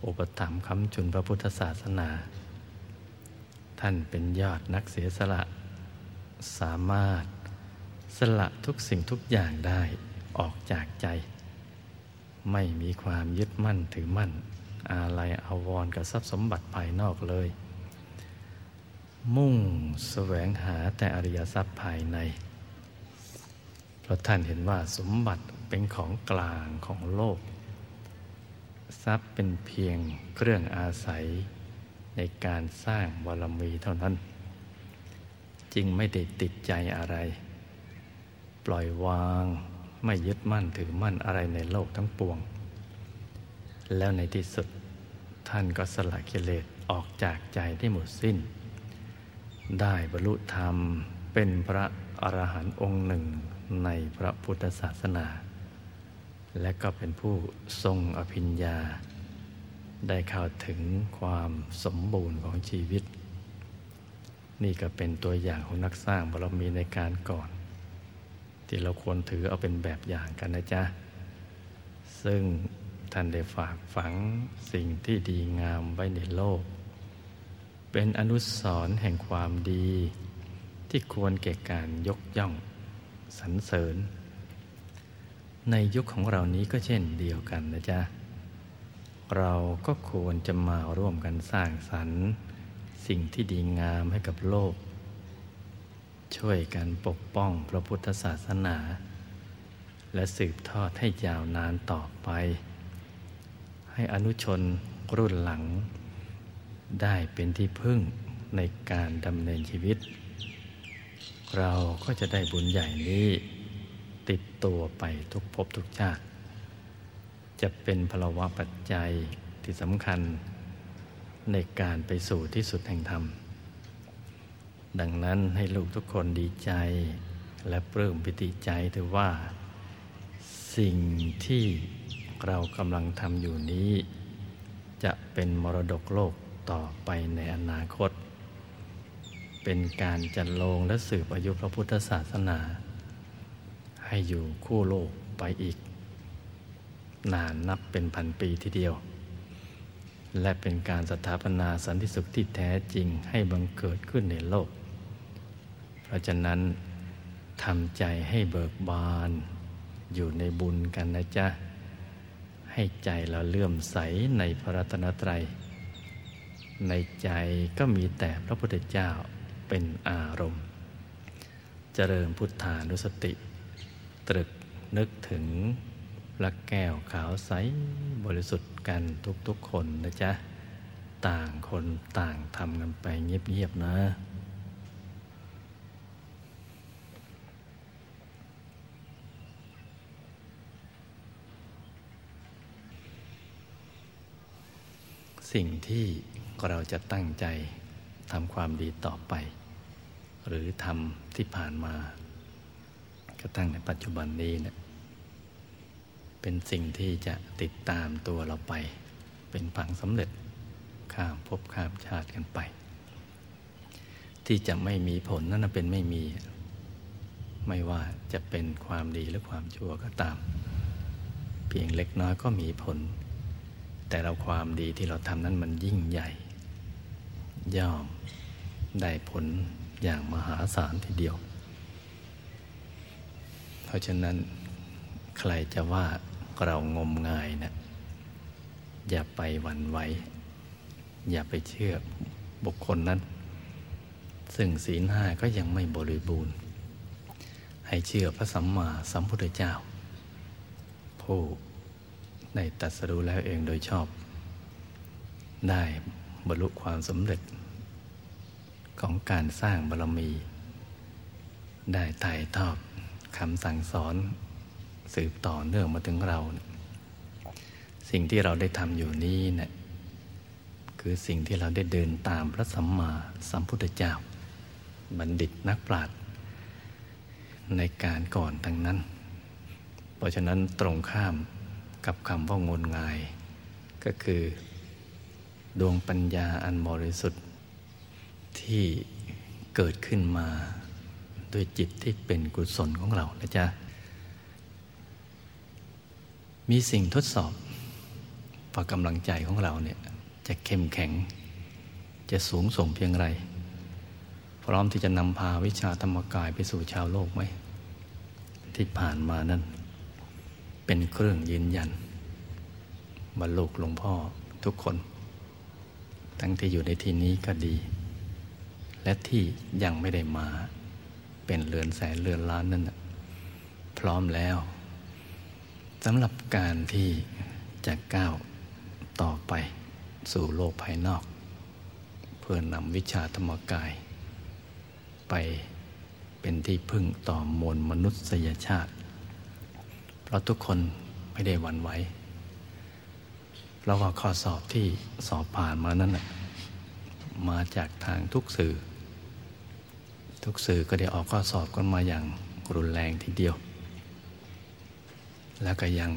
อุปถัมภ์ค้ำจุนพระพุทธศาสนาท่านเป็นยอดนักเสียสละสามารถสละทุกสิ่งทุกอย่างได้ออกจากใจไม่มีความยึดมั่นถือมั่นอาลัยอาวรณ์กับทรัพย์สมบัติภายนอกเลยมุ่งแสวงหาแต่อริยทรัพย์ภายในเพราะท่านเห็นว่าสมบัติเป็นของกลางของโลกทรัพย์เป็นเพียงเครื่องอาศัยในการสร้างบารมีเท่านั้นจึงไม่ได้ติดใจอะไรปล่อยวางไม่ยึดมั่นถือมั่นอะไรในโลกทั้งปวงแล้วในที่สุดท่านก็สละกิเลสออกจากใจได้หมดสิ้นได้บรรลุธรรมเป็นพระอรหันต์องค์หนึ่งในพระพุทธศาสนาและก็เป็นผู้ทรงอภิญญาได้เข้าถึงความสมบูรณ์ของชีวิตนี่ก็เป็นตัวอย่างของนักสร้างบารมีในการก่อนที่เราควรถือเอาเป็นแบบอย่างกันนะจ๊ะซึ่งท่านได้ฝากฝังสิ่งที่ดีงามไว้ในโลกเป็นอนุสรณ์แห่งความดีที่ควรแก่การยกย่องสรรเสริญในยุคของเรานี้ก็เช่นเดียวกันนะจ๊ะเราก็ควรจะมาร่วมกันสร้างสรรค์สิ่งที่ดีงามให้กับโลกช่วยกันปกป้องพระพุทธศาสนาและสืบทอดให้ยาวนานต่อไปให้อนุชนรุ่นหลังได้เป็นที่พึ่งในการดำเนินชีวิตเราก็จะได้บุญใหญ่นี้ติดตัวไปทุกภพทุกชาติจะเป็นพลวะปัจจัยที่สำคัญในการไปสู่ที่สุดแห่งธรรมดังนั้นให้ลูกทุกคนดีใจและปลื้มปิติใจถือว่าสิ่งที่เรากำลังทำอยู่นี้จะเป็นมรดกโลกต่อไปในอนาคตเป็นการจัดโลงและสืบอายุพระพุทธศาสนาให้อยู่คู่โลกไปอีกนานนับเป็นพันปีทีเดียวและเป็นการสถาปนาสันติสุขที่แท้จริงให้บังเกิดขึ้นในโลกเพราะฉะนั้นทำใจให้เบิกบานอยู่ในบุญกันนะจ๊ะให้ใจเราเลื่อมใสในพระรัตนตรัยในใจก็มีแต่พระพุทธเจ้าเป็นอารมณ์เจริญพุทธานุสติตรึกนึกถึงพระแก้วขาวใสบริสุทธิ์กันทุกๆคนนะจ๊ะต่างคนต่างทำกันไปเงียบๆนะ สิ่งที่เราจะตั้งใจทำความดีต่อไปหรือทำที่ผ่านมากระทั่งในปัจจุบันนี้เนี่ยเป็นสิ่งที่จะติดตามตัวเราไปเป็นผังสำเร็จข้ามภพข้ามชาติกันไปที่จะไม่มีผลนั่นเป็นไม่มีไม่ว่าจะเป็นความดีหรือความชั่วก็ตามเพียงเล็กน้อยก็มีผลแต่เราความดีที่เราทำนั้นมันยิ่งใหญ่ย่อมได้ผลอย่างมหาศาลทีเดียวเพราะฉะนั้นใครจะว่าเรางมงายนะอย่าไปหวั่นไหวอย่าไปเชื่อบุคคลนั้นซึ่งศีลห้าก็ยังไม่บริบูรณ์ให้เชื่อพระสัมมาสัมพุทธเจ้าผู้ได้ตรัสรู้แล้วเองโดยชอบได้บรรลุความสำเร็จของการสร้างบารมีได้ถ่ายทอดคำสั่งสอนสืบต่อเนื่องมาถึงเราสิ่งที่เราได้ทำอยู่นี้เนี่ยคือสิ่งที่เราได้เดินตามพระสัมมาสัมพุทธเจ้าบัณฑิตนักปราชญ์ในการก่อนทั้งนั้นเพราะฉะนั้นตรงข้ามกับคำว่างมงายก็คือดวงปัญญาอันบริสุทธิ์ที่เกิดขึ้นมาด้วยจิตที่เป็นกุศลของเรานะจ๊ะมีสิ่งทดสอบพอกำลังใจของเราเนี่ยจะเข้มแข็งจะสูงส่งเพียงไรพร้อมที่จะนำพาวิชาธรรมกายไปสู่ชาวโลกไหมที่ผ่านมานั้นเป็นเครื่องยืนยันบรรลุหลวงพ่อทุกคนทั้งที่อยู่ในที่นี้ก็ดีและที่ยังไม่ได้มาเป็นเรือนแสนเรือนล้านนั่นพร้อมแล้วสำหรับการที่จะก้าวต่อไปสู่โลกภายนอกเพื่อนำวิชาธรรมกายไปเป็นที่พึ่งต่อมวลมนุษยชาติเพราะทุกคนไม่ได้หวั่นไหวแล้วก็ข้อสอบที่สอบผ่านมานั้นมาจากทางทุกสื่อทุกสื่อก็ได้ออกข้อสอบกันมาอย่างรุนแรงทีเดียวแล้วก็ยัง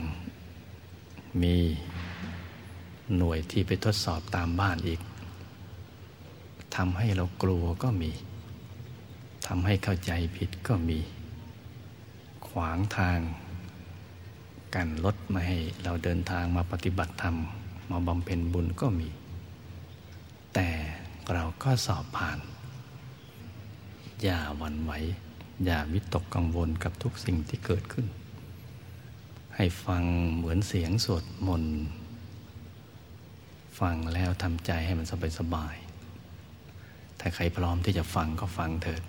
มีหน่วยที่ไปทดสอบตามบ้านอีกทำให้เรากลัวก็มีทำให้เข้าใจผิดก็มีขวางทางกันรถไม่ให้เราเดินทางมาปฏิบัติธรรมมาบำเพ็ญบุญก็มีแต่เราก็สอบผ่านอย่าหวั่นไหวอย่าวิตกกังวลกับทุกสิ่งที่เกิดขึ้นให้ฟังเหมือนเสียงสวดมนต์ฟังแล้วทำใจให้มันสบายๆถ้าใครพร้อมที่จะฟังก็ฟังเถิด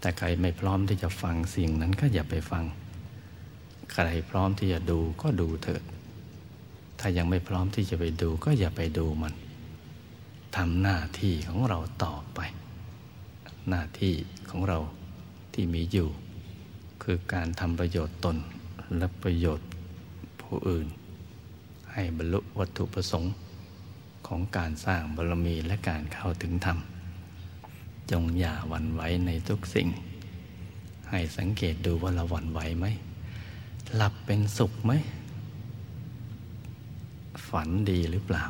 แต่ใครไม่พร้อมที่จะฟังสิ่งนั้นก็อย่าไปฟังใครพร้อมที่จะดูก็ดูเถิดถ้ายังไม่พร้อมที่จะไปดูก็อย่าไปดูมันทำหน้าที่ของเราต่อไปหน้าที่ของเราที่มีอยู่คือการทำประโยชน์ตนและประโยชน์ผู้อื่นให้บรรลุวัตถุประสงค์ของการสร้างบารมีและการเข้าถึงธรรมจงอย่าหวั่นไหวในทุกสิ่งให้สังเกตดูว่าเราหวั่นไหวไหมหลับเป็นสุขไหมฝันดีหรือเปล่า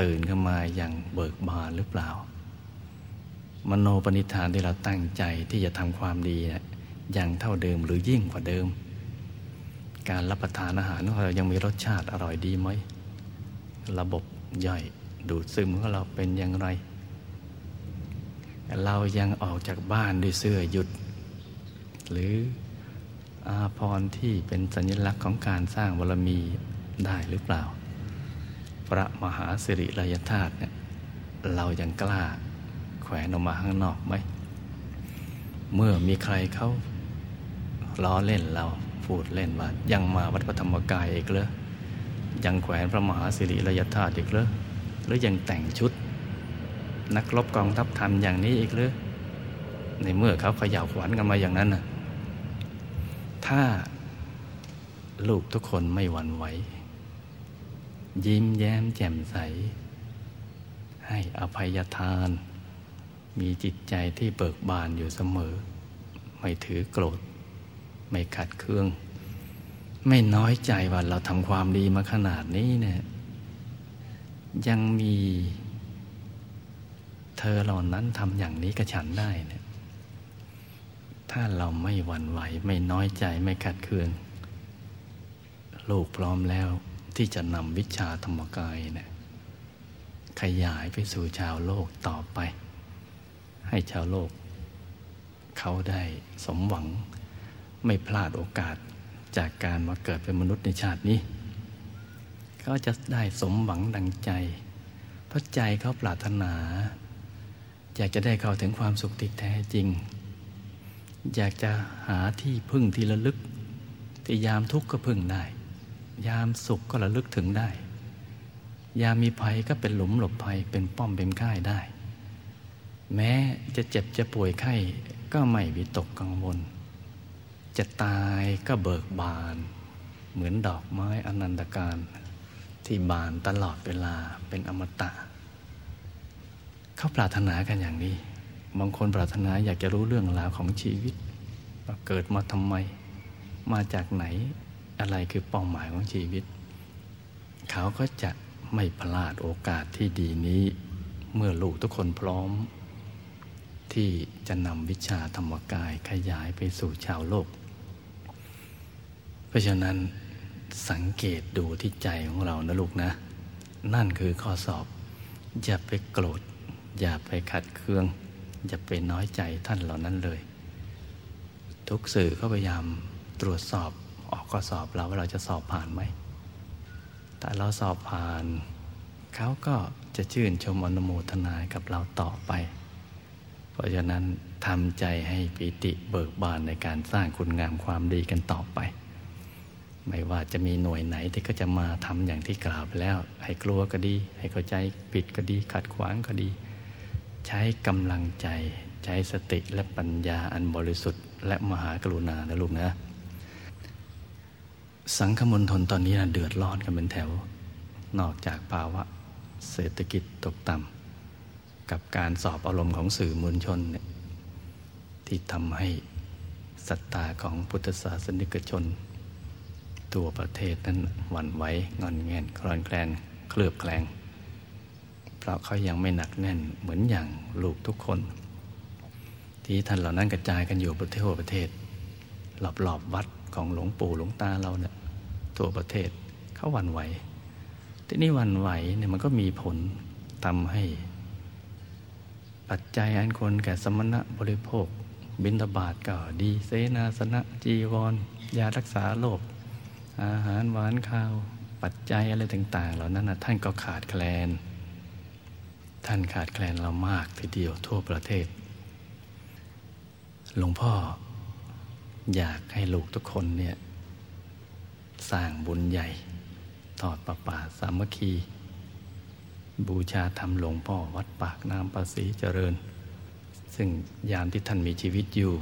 ตื่นขึ้นมาอย่างเบิกบานหรือเปล่ามโนปณิธานที่เราตั้งใจที่จะทำความดีนะอย่างเท่าเดิมหรือยิ่งกว่าเดิมการรับประทานอาหารของเรายังมีรสชาติอร่อยดีไหมระบบย่อยดูดซึมของเราเป็นอย่างไรเรายังออกจากบ้านด้วยเสื้อหยุดหรืออาภรณ์ที่เป็นสัญลักษณ์ของการสร้างบารมีได้หรือเปล่าพระมหาสิริรายธาตุเนี่ยเรายังกล้าแขวนออกมาข้างนอกไหมเมื่อมีใครเขาล้อเล่นเราพูดเล่นว่ายังมาวัดพระธรรมกายอีกเหรอยังแขวนพระมหาสิริรายธาตุอีกเหรอหรือยังแต่งชุดนักรบกองทัพธรรมอย่างนี้อีกเหรอในเมื่อเขาเขย่าขวัญกันมาอย่างนั้นน่ะถ้าลูกทุกคนไม่หวั่นไหว ยิ้มแย้มแจ่มใสให้อภัยทานมีจิตใจที่เบิกบานอยู่เสมอไม่ถือโกรธไม่ขัดเคืองไม่น้อยใจว่าเราทำความดีมาขนาดนี้เนี่ยยังมีเธอเหล่านั้นทำอย่างนี้กับฉันได้เนี่ยถ้าเราไม่หวั่นไหวไม่น้อยใจไม่ขัดเคืองลูกพร้อมแล้วที่จะนำวิชาธรรมกายเนี่ยขยายไปสู่ชาวโลกต่อไปให้ชาวโลกเขาได้สมหวังไม่พลาดโอกาสจากการมาเกิดเป็นมนุษย์ในชาตินี้เขาจะได้สมหวังดังใจเพราะใจเขาปรารถนาอยากจะได้เข้าถึงความสุขที่แท้จริงอยากจะหาที่พึ่งที่ระลึกที่ยามทุกข์ก็พึ่งได้ยามสุขก็ระลึกถึงได้ยามมีภัยก็เป็นหลุมหลบภัยเป็นป้อมเป็นค่ายได้แม้จะเจ็บจะป่วยไข้ก็ไม่วิตกกังวลจะตายก็เบิกบานเหมือนดอกไม้อนันตการที่บานตลอดเวลาเป็นอมตะเขาปรารถนากันอย่างนี้บางคนปรารถนาอยากจะรู้เรื่องราวของชีวิตว่าเกิดมาทำไมมาจากไหนอะไรคือเป้าหมายของชีวิตเขาก็จะไม่พลาดโอกาสที่ดีนี้เมื่อลูกทุกคนพร้อมที่จะนำวิชาธรรมกายขยายไปสู่ชาวโลกเพราะฉะนั้นสังเกตดูที่ใจของเรานะลูกนะนั่นคือข้อสอบอย่าไปโกรธอย่าไปขัดเคืองอย่าไปน้อยใจท่านเหล่านั้นเลยทุกสื่อก็พยายามตรวจสอบออกข้อสอบเราว่าเราจะสอบผ่านไหมแต่เราสอบผ่านเขาก็จะชื่นชมอนุโมทนากับเราต่อไปเพราะฉะนั้นทำใจให้ปิติเบิกบานในการสร้างคุณงามความดีกันต่อไปไม่ว่าจะมีหน่วยไหนที่ก็จะมาทำอย่างที่กล่าวไปแล้วให้กลัวก็ดีให้เข้าใจผิดก็ดีขัดขวางก็ดีใช้กำลังใจใช้สติและปัญญาอันบริสุทธิ์และมหากรุณานะลูกนะสังคมมณฑลตอนนี้นะเดือดร้อนกันเป็นแถวนอกจากภาวะเศรษฐกิจตกต่ำกับการสอบอารมณ์ของสื่อมวลชนเนี่ยที่ทำให้ศรัทธาของพุทธศาสนิกชนตัวประเทศนั้นหวั่นไหวงอนแงนคลอนแคลนเคลือบแคลงเพราะเขายังไม่หนักแน่นเหมือนอย่างลูกทุกคนที่ท่านเหล่านั้นกระจายกันอยู่ประเทศทั่วประเทศรอบๆวัดของหลวงปู่หลวงตาเราเนี่ยทั่วประเทศเขาหวั่นไหวที่นี่หวั่นไหวเนี่ยมันก็มีผลทำให้ปัจจัยอันควรแก่สมณะบริโภคบิณฑบาตก็ดีเสนาสนะจีวรยารักษาโรคอาหารหวานข้าวปัจจัยอะไรต่างๆเหล่านั้นนะท่านก็ขาดแคลนเรามากทีเดียวทั่วประเทศหลวงพ่ออยากให้ลูกทุกคนเนี่ยสร้างบุญใหญ่ทอดประปาสามัคคีบูชาธรรมหลวงพ่อวัดปากน้ำประศรีเจริญซึ่งยามที่ท่านมีชีวิตอยู่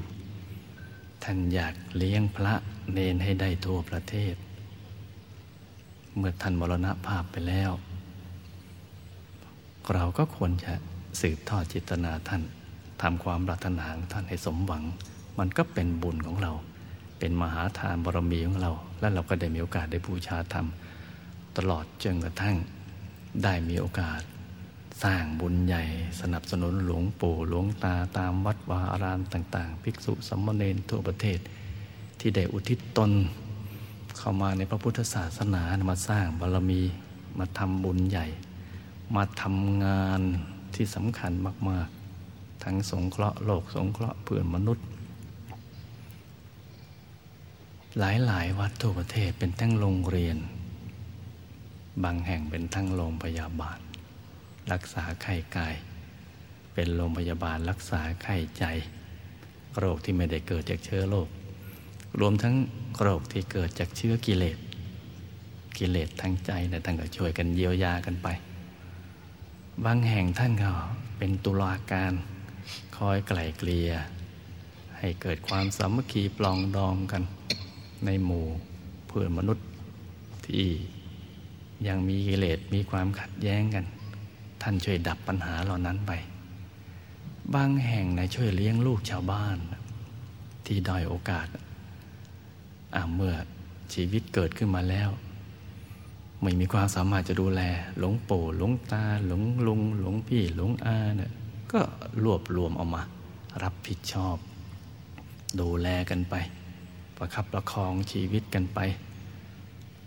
ท่านอยากเลี้ยงพระเนรให้ได้ทั่วประเทศเมื่อท่านมรณภาพไปแล้วเราก็ควรจะสืบทอดเจตนาท่านทำความปรารถนาของท่านให้สมหวังมันก็เป็นบุญของเราเป็นมหาทานบารมีของเราและเราก็ได้มีโอกาสได้บูชาธรรมตลอดจนกระทั่งได้มีโอกาสสร้างบุญใหญ่สนับสนุนหลวงปู่หลวงตาตามวัดวาอารามต่างๆภิกษุสามเณรทั่วประเทศที่ได้อุทิศตนเข้ามาในพระพุทธศาสนามาสร้างบารมีมาทำบุญใหญ่มาทำงานที่สำคัญมากๆทั้งสงเคราะห์โลกสงเคราะห์เพื่อนมนุษย์หลายๆวัดทั่วประเทศเป็นทั้งโรงเรียนบางแห่งเป็นทั้งโรงพยาบาลรักษาไข้กายเป็นโรงพยาบาลรักษาไข้ใจโรคที่ไม่ได้เกิดจากเชื้อโรครวมทั้งโรคที่เกิดจากเชื้อกิเลสทางใจนะท่านก็ช่วยกันเยียวยากันไปบางแห่งท่านก็เป็นตุลาการคอยไกล่เกลี่ยให้เกิดความสามัคคีปลองดองกันในหมู่เพื่อนมนุษย์ที่ ยังมีกิเลสมีความขัดแย้งกันท่านช่วยดับปัญหาเหล่านั้นไปบางแห่งนะช่วยเลี้ยงลูกชาวบ้านที่ด้อยโอกาสเมื่อชีวิตเกิดขึ้นมาแล้วไม่มีความสามารถจะดูแลหลวงปู่หลวงตาหลวงลุงหลวงพี่หลวงอาเนี่ยก็รวบรวมเอามารับผิดชอบดูแลกันไปประคับประคองชีวิตกันไป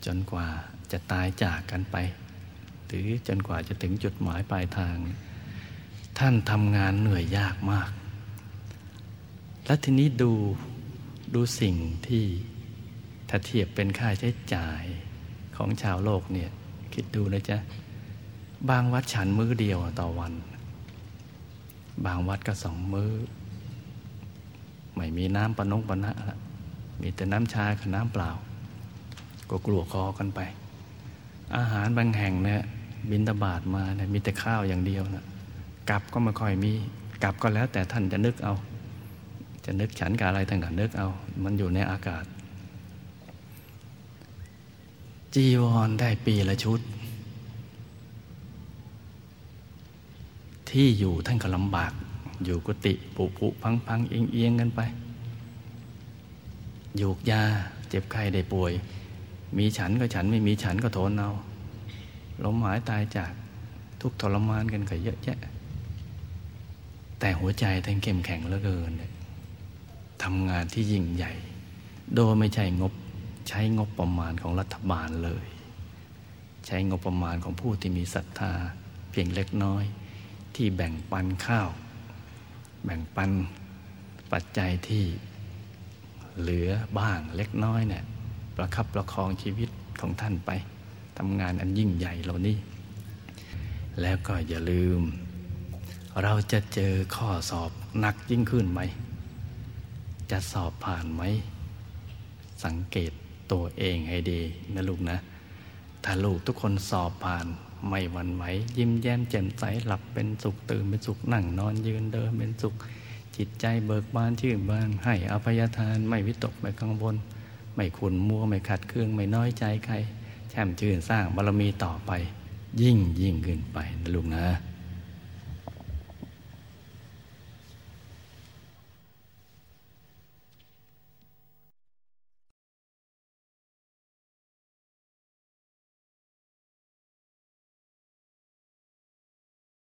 จนกว่าจะตายจากกันไปหรือจนกว่าจะถึงจุดหมายปลายทางท่านทำงานเหนื่อยยากมากและทีนี้ดูสิ่งที่ถ้าเทียบเป็นค่าใช้จ่ายของชาวโลกเนี่ยคิดดูนะจ๊ะบางวัดฉันมื้อเดียวต่อวันบางวัดก็2 มื้อไม่มีน้ำปนะละมีแต่น้ำชากับน้ำเปล่าก็กลัวคอกันไปอาหารบางแห่งเนี่ยบิณฑบาตมาเนี่ยมีแต่ข้าวอย่างเดียวนะกลับก็ไม่ค่อยมีกลับก็แล้วแต่ท่านจะนึกเอาจะนึกฉันกับอะไรต่างๆนึกเอามันอยู่ในอากาศจีวรได้ปีละชุดที่อยู่ท่านก็ลำบากอยู่กุฏิปุพังๆเอียงกันไปยูกยาเจ็บไข้ได้ป่วยมีฉันก็ฉันไม่มีฉันก็ทนเอาล้มหายตายจากทุกทรมานกันก็เยอะแยะแต่หัวใจท่านเข้มแข็งเหลือเกินทำงานที่ยิ่งใหญ่โดยไม่ใช่ใช้งบประมาณของรัฐบาลเลยใช้งบประมาณของผู้ที่มีศรัทธาเพียงเล็กน้อยที่แบ่งปันข้าวแบ่งปันปัจจัยที่เหลือบ้างเล็กน้อยเนี่ยประคับประคองชีวิตของท่านไปทำงานอันยิ่งใหญ่เหล่านี้แล้วก็อย่าลืมเราจะเจอข้อสอบหนักยิ่งขึ้นไหมจะสอบผ่านไหมสังเกตตัวเองให้ดีนะลูกนะถ้าลูกทุกคนสอบผ่านไม่หวั่นไหวยิ้มแย้มแจ่มใสหลับเป็นสุขตื่นเป็นสุขนั่งนอนยืนเดินเป็นสุขจิตใจเบิกบานชื่นบานให้อภัยทานไม่วิตกไม่กังวลไม่ขุ่นมัวไม่ขัดเคืองไม่น้อยใจใครแช่มชื่นสร้างบารมีต่อไปยิ่งขึ้นไปนะลูกนะ